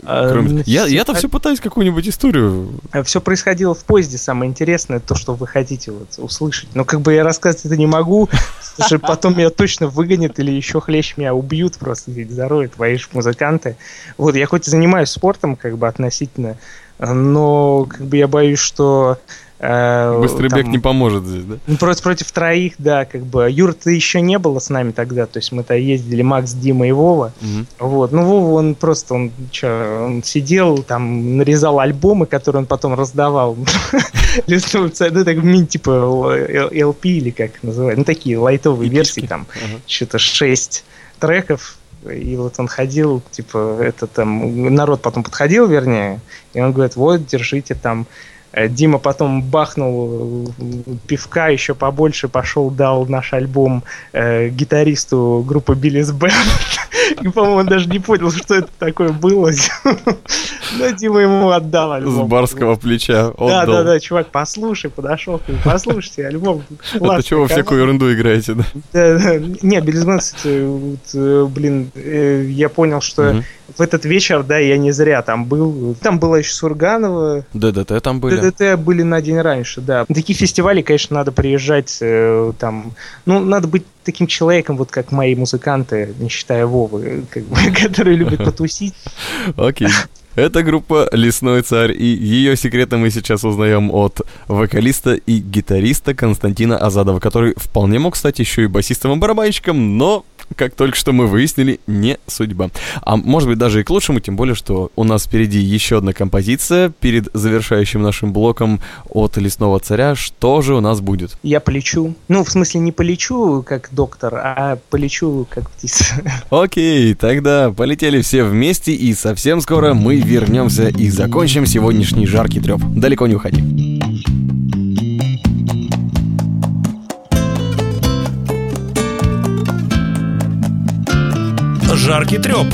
Кроме... Я, я-то все пытаюсь какую-нибудь историю. Все происходило в поезде, самое интересное, то, что вы хотите вот услышать. Но как бы я рассказать это не могу, потому что потом меня точно выгонят или еще хлещ меня убьют просто, ведь зароют твои же музыканты. Вот, я хоть и занимаюсь спортом как бы относительно, но как бы я боюсь, что... Быстрый там, бег не поможет здесь, да? Против, против троих, да, как бы. Юр, ты еще не было с нами тогда, то есть мы-то ездили, Макс, Дима и Вова. Угу. Вот. Ну, Вова, он просто, он, чё, он сидел, там, нарезал альбомы, которые он потом раздавал. Лесного царя, ну, так, мини, типа, эл пи или как называют, ну, такие лайтовые версии, там, что-то шесть треков. И вот он ходил, типа, это там, народ потом подходил, вернее, и он говорит, вот, держите там. Дима потом бахнул пивка еще побольше, пошел, дал наш альбом э, гитаристу группы Billy's Band. И, по-моему, он даже не понял, что это такое было. Но Дима ему отдал альбом. С барского плеча отдал. Да, да, да, чувак, послушай, подошел, послушайте альбом. Это чего вы всякую ерунду играете, да? Не, Billy's Band, кстати, блин, я понял, что в этот вечер, да, я не зря там был. Там была еще Сурганова. ДДТ там были. ДДТ были на день раньше, да. На такие фестивали, конечно, надо приезжать э, там. Ну, надо быть таким человеком, вот как мои музыканты, не считая Вовы, как бы, которые любят потусить. Окей. Это группа «Лесной царь», и ее секреты мы сейчас узнаем от вокалиста и гитариста Константина Азадова, который вполне мог стать еще и басистом и барабанщиком, но, как только что мы выяснили, не судьба. А может быть даже и к лучшему, тем более, что у нас впереди еще одна композиция перед завершающим нашим блоком от «Лесного царя». Что же у нас будет? Я полечу. Ну, в смысле, не полечу, как доктор, а полечу, как птица. Окей, тогда полетели все вместе, и совсем скоро мы вернемся и закончим сегодняшний жаркий трёп. Далеко не уходи. Жаркий трёп.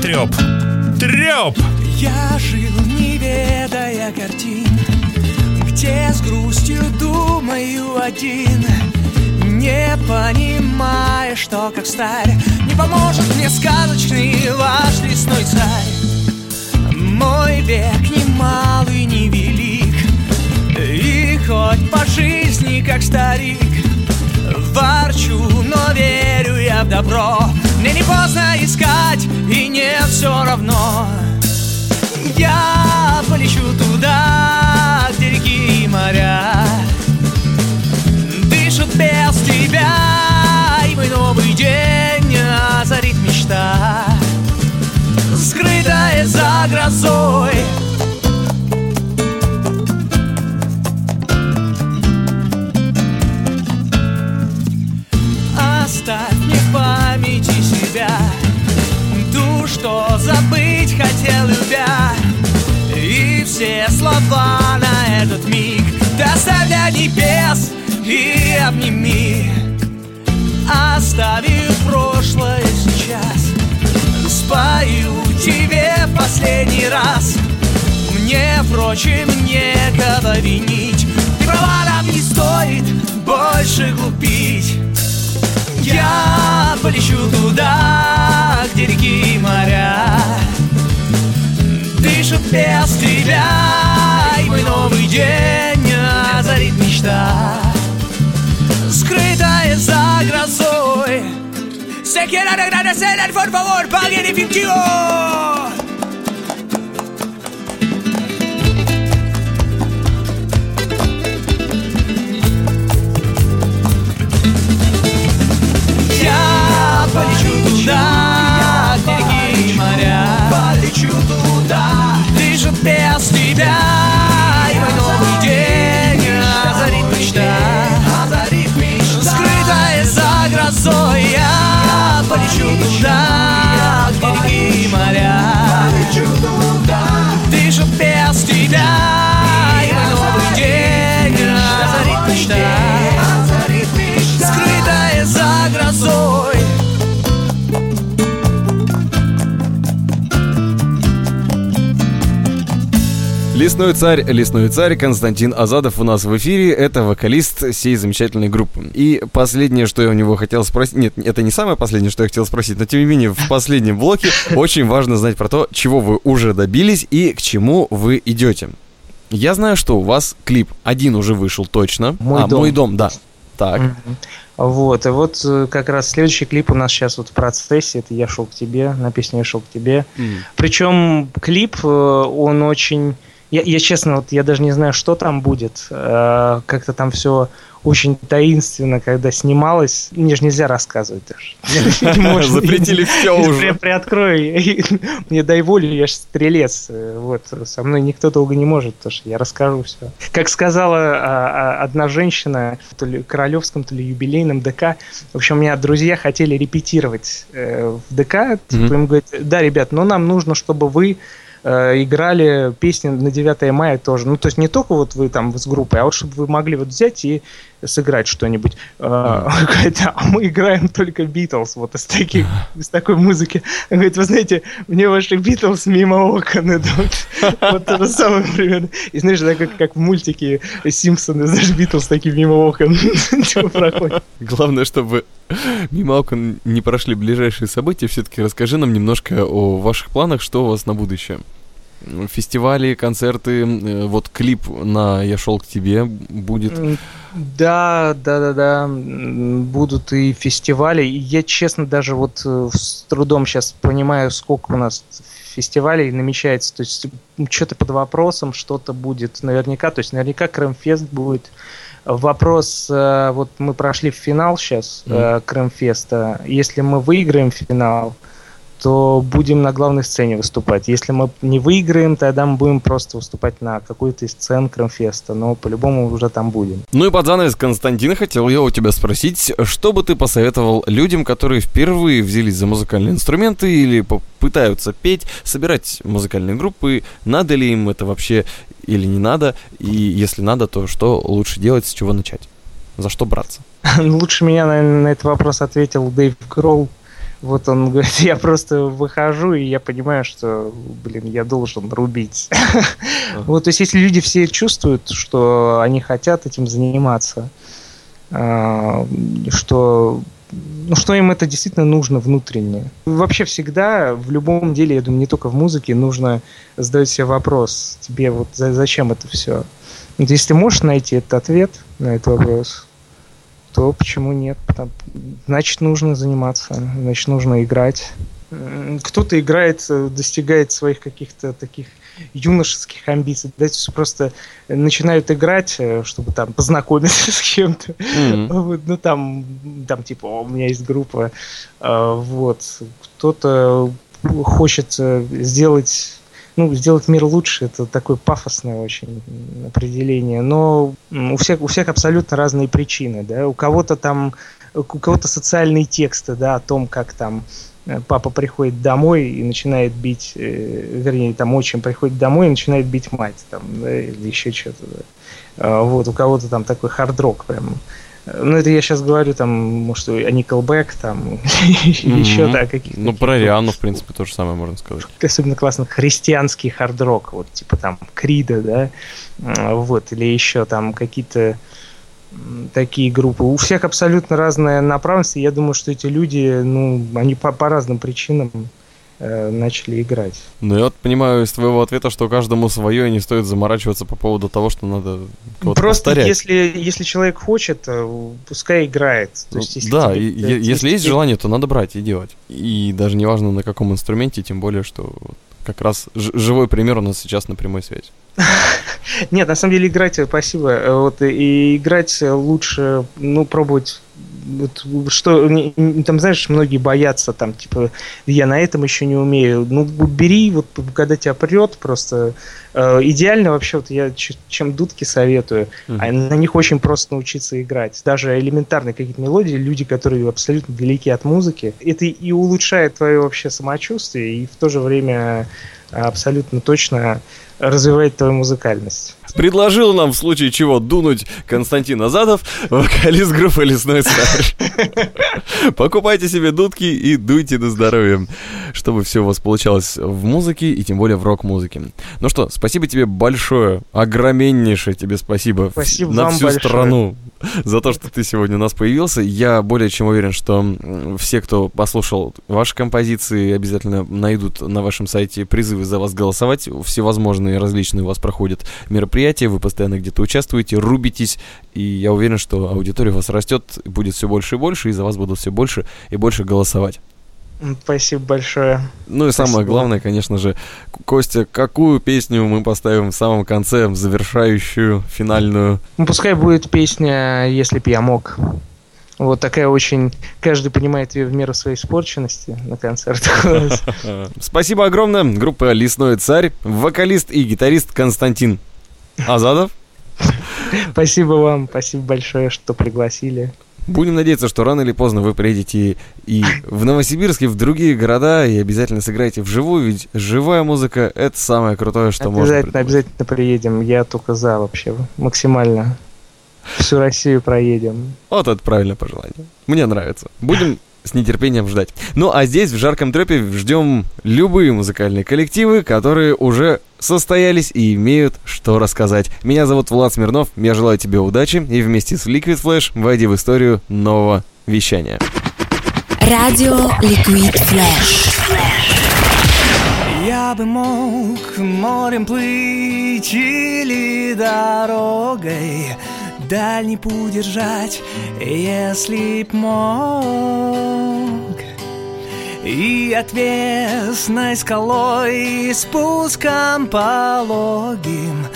Трёп. Трёп! Я жил, не ведая картин, где с грустью думаю один, не понимая, что как сталь не поможет мне сказочный ваш лесной царь. Мой век ни мал и ни велик, и хоть по жизни как старик ворчу, но верю я в добро. Мне не поздно искать, и не все равно. Я полечу туда, где реки и моря дышат без тебя, и мой новый день озарит мечта, скрытая за грозой. Оставь мне в памяти себя, ту, что забыть хотел, любя, и все слова на этот миг доставь для небес и обними. Оставив прошлое сейчас, спою тебе в последний раз, мне, впрочем, некого винить. Ты права, нам не стоит больше глупить. Я полечу туда, где реки и моря дышат без тебя, и мой новый день озарит мечта, скрытая за грозой. Se quiere agradecer, por favor, paguen el efectivo. Я полечу туда, где реки и моря полечу туда, дышат без тебя, и мой новый день озарит мечта, озарит мечта, скрытая за грозой. Я полечу туда, где реки и моря полечу туда, дышат без тебя, и мой новый день озарит мечта, скрытая за грозой. Лесной царь, Лесной царь, Константин Азадов у нас в эфире. Это вокалист всей замечательной группы. И последнее, что я у него хотел спросить... Нет, это не самое последнее, что я хотел спросить, но тем не менее в последнем блоке очень важно знать про то, чего вы уже добились и к чему вы идете. Я знаю, что у вас клип один уже вышел точно. «Мой а, дом». «Мой дом», да. Так. Mm-hmm. Вот, и вот как раз следующий клип у нас сейчас вот в процессе. Это «Я шел к тебе», на песню «Я шел к тебе». Mm. Причем клип, он очень... Я, я честно, вот я даже не знаю, что там будет. Как-то там все очень таинственно, когда снималось. Мне же нельзя рассказывать даже. Запретили все уже. Я приоткрою. Мне дай волю, я же стрелец. Вот, со мной никто долго не может, потому что я расскажу все. Как сказала одна женщина, то ли Королевском, то ли Юбилейном ДК. В общем, у меня друзья хотели репетировать в ДК. Им говорят: да, ребят, но нам нужно, чтобы вы играли песни на девятое мая тоже. Ну, то есть не только вот вы там с группой, а вот чтобы вы могли вот взять и сыграть что-нибудь. А мы играем только Битлз, вот из таких, из такой музыки. Он говорит: вы знаете, мне ваши Битлз мимо окон идут. Вот то же самое примерно. И знаешь, как в мультике Симпсоны, знаешь, Битлз такие мимо окон проходят. Главное, чтобы мимо окон не прошли ближайшие события. Все-таки расскажи нам немножко о ваших планах, что у вас на будущее. Фестивали, концерты, вот клип на «Я шел к тебе» будет. Да, да, да, да, будут и фестивали. Я, честно, даже вот с трудом сейчас понимаю, сколько у нас фестивалей намечается. То есть что-то под вопросом, что-то будет наверняка. То есть наверняка Крымфест будет. Вопрос, вот мы прошли в финал сейчас mm. Крымфеста. Если мы выиграем финал, то будем на главной сцене выступать. Если мы не выиграем, тогда мы будем просто выступать на какой-то из сцен Крымфеста, но по-любому уже там будем. Ну и под занавес, Константин, хотел я у тебя спросить, что бы ты посоветовал людям, которые впервые взялись за музыкальные инструменты или пытаются петь, собирать музыкальные группы, надо ли им это вообще или не надо, и если надо, то что лучше делать, с чего начать, за что браться? Лучше меня, наверное, на этот вопрос ответил Дэйв Кролл. Вот он говорит: я просто выхожу, и я понимаю, что, блин, я должен рубить. Uh-huh. Вот, то есть, если люди все чувствуют, что они хотят этим заниматься, что, ну, что им это действительно нужно внутренне. Вообще всегда, в любом деле, я думаю, не только в музыке, нужно задать себе вопрос, тебе вот зачем это все. Вот если ты можешь найти этот ответ на этот вопрос, то почему нет? Значит, нужно заниматься, значит, нужно играть. Кто-то играет, достигает своих каких-то таких юношеских амбиций. Да, просто начинают играть, чтобы там познакомиться с кем-то. Mm-hmm. Вот, ну, там, там типа, о, у меня есть группа. А, вот. Кто-то хочет сделать... Ну, сделать мир лучше, это такое пафосное очень определение. Но у всех, у всех абсолютно разные причины. Да? У кого-то там, у кого-то социальные тексты, да, о том, как там папа приходит домой и начинает бить, вернее, там отчим приходит домой и начинает бить мать, там, да, или еще что-то. Да? Вот, у кого-то там такой хард-рок прям Ну, это я сейчас говорю, там, может, о Никелбэк, там, еще, да, каких-то... Ну, про Риану, в принципе, то же самое можно сказать. Особенно классно христианский хард-рок, вот, типа, там, Крида, да, вот, или еще, там, какие-то такие группы. У всех абсолютно разная направленность, и я думаю, что эти люди, ну, они по, по разным причинам э, начали играть. Ну, я вот понимаю из твоего ответа, что каждому свое, и не стоит заморачиваться по поводу того, что надо кого-то Просто повторять. Если, если человек хочет, пускай играет. То есть, если да, тебе, и, да, если, если есть тебе... желание, то надо брать и делать. И даже не важно, на каком инструменте, тем более, что... Как раз ж- живой пример у нас сейчас на прямой связи. Нет, на самом деле играть, спасибо. Вот, и играть лучше, ну, пробовать. Вот, что, там, знаешь, многие боятся, там, типа, я на этом еще не умею. Ну, бери, вот, когда тебя прет, просто э, идеально вообще, вот я чем дудки советую, mm-hmm. а на них очень просто научиться играть. Даже элементарные какие-то мелодии, люди, которые абсолютно далеки от музыки, это и улучшает твое вообще самочувствие, и в то же время абсолютно точно развивает твою музыкальность. Предложил нам в случае чего дунуть Константин Азадов, вокалист группы «Лесной царь». Покупайте себе дудки и дуйте на здоровье, чтобы все у вас получалось в музыке и тем более в рок-музыке. Ну что, спасибо тебе большое, огромнейшее тебе спасибо, спасибо на всю большое. Страну за то, что ты сегодня у нас появился. Я более чем уверен, что все, кто послушал ваши композиции, обязательно найдут на вашем сайте призывы за вас голосовать. Всевозможные различные у вас проходят мероприятия, вы постоянно где-то участвуете, рубитесь, и я уверен, что аудитория у вас растет, будет все больше и больше, и за вас будут все больше и больше голосовать. Спасибо большое. Ну и Спасибо. Самое главное, конечно же, Костя, какую песню мы поставим в самом конце, в завершающую, финальную? Ну, пускай будет песня «Если б я мог». Вот такая очень... Каждый понимает ее в меру своей испорченности на концертах. Спасибо огромное. Группа «Лесной царь», вокалист и гитарист Константин Азадов. Спасибо вам. Спасибо большое, что пригласили. Будем надеяться, что рано или поздно вы приедете и в Новосибирск, и в другие города, и обязательно сыграете вживую, ведь живая музыка — это самое крутое, что можно придумать. Обязательно приедем, я только за вообще, максимально. Всю Россию проедем. Вот это правильное пожелание, мне нравится. Будем с нетерпением ждать. Ну а здесь, в «Жарком трёпе», ждем любые музыкальные коллективы, которые уже состоялись и имеют что рассказать. Меня зовут Влад Смирнов, я желаю тебе удачи, и вместе с Liquid Flash войди в историю нового вещания. Радио Liquid Flash. Я бы мог морем плыть или дорогой дальний путь держать, если б мог. И отвесной скалой, и спуском пологим,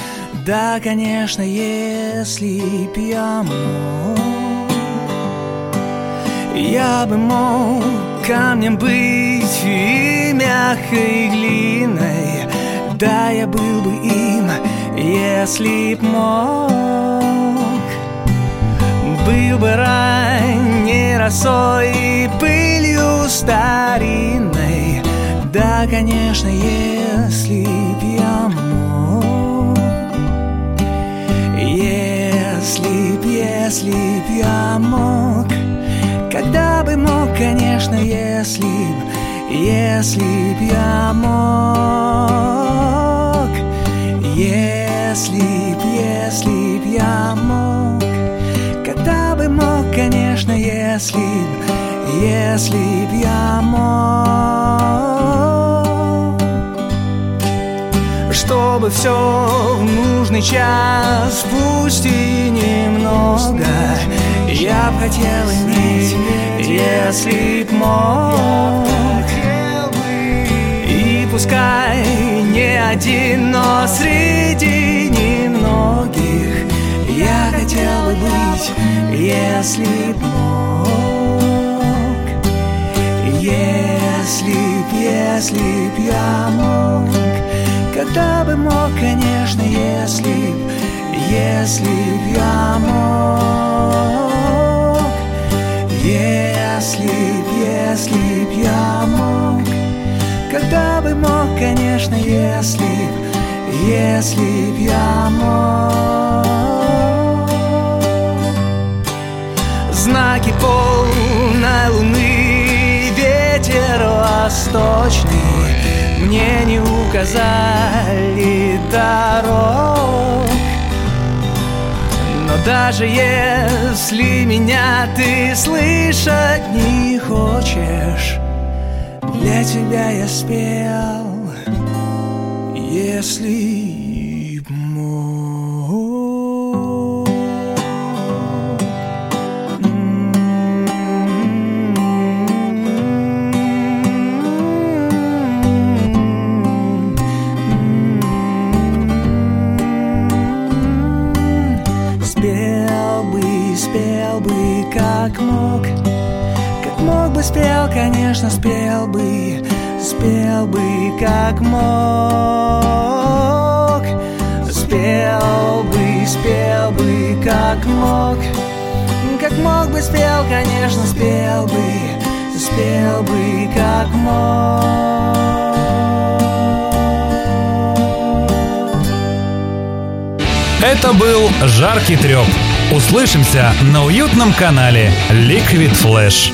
да, конечно, если б я мог. Я бы мог камнем быть и мягкой глиной, да, я был бы им, если б мог. Был бы ранней росой и пылью старинной, да, конечно, если б я мог. Если б, если б я мог. Когда бы мог, конечно, если б, если б я мог. Если б, если б я мог. Когда бы мог, конечно, если б, если б я мог. Чтобы все в нужный час, пусть и немного, я б хотел иметь, если б мог. И пускай не один, но среди немногих я хотел бы быть, если б мог. Если б, если б я мог. Когда бы мог, конечно, если б, если б я мог. Если б, если б я мог. Когда бы мог, конечно, если б, если б я мог. полной луны ветер восточный, мне не указали дорог. Но даже если меня ты слышать не хочешь, для тебя я спел, если б мог. Спел бы, спел бы, как мог, как мог бы спел, конечно, спел бы. Спел бы, как мог. Спел бы, спел бы, как мог. Как мог бы спел, конечно, спел бы. Спел бы, как мог. Это был «Жаркий трёп». Услышимся на уютном канале Liquid Flash.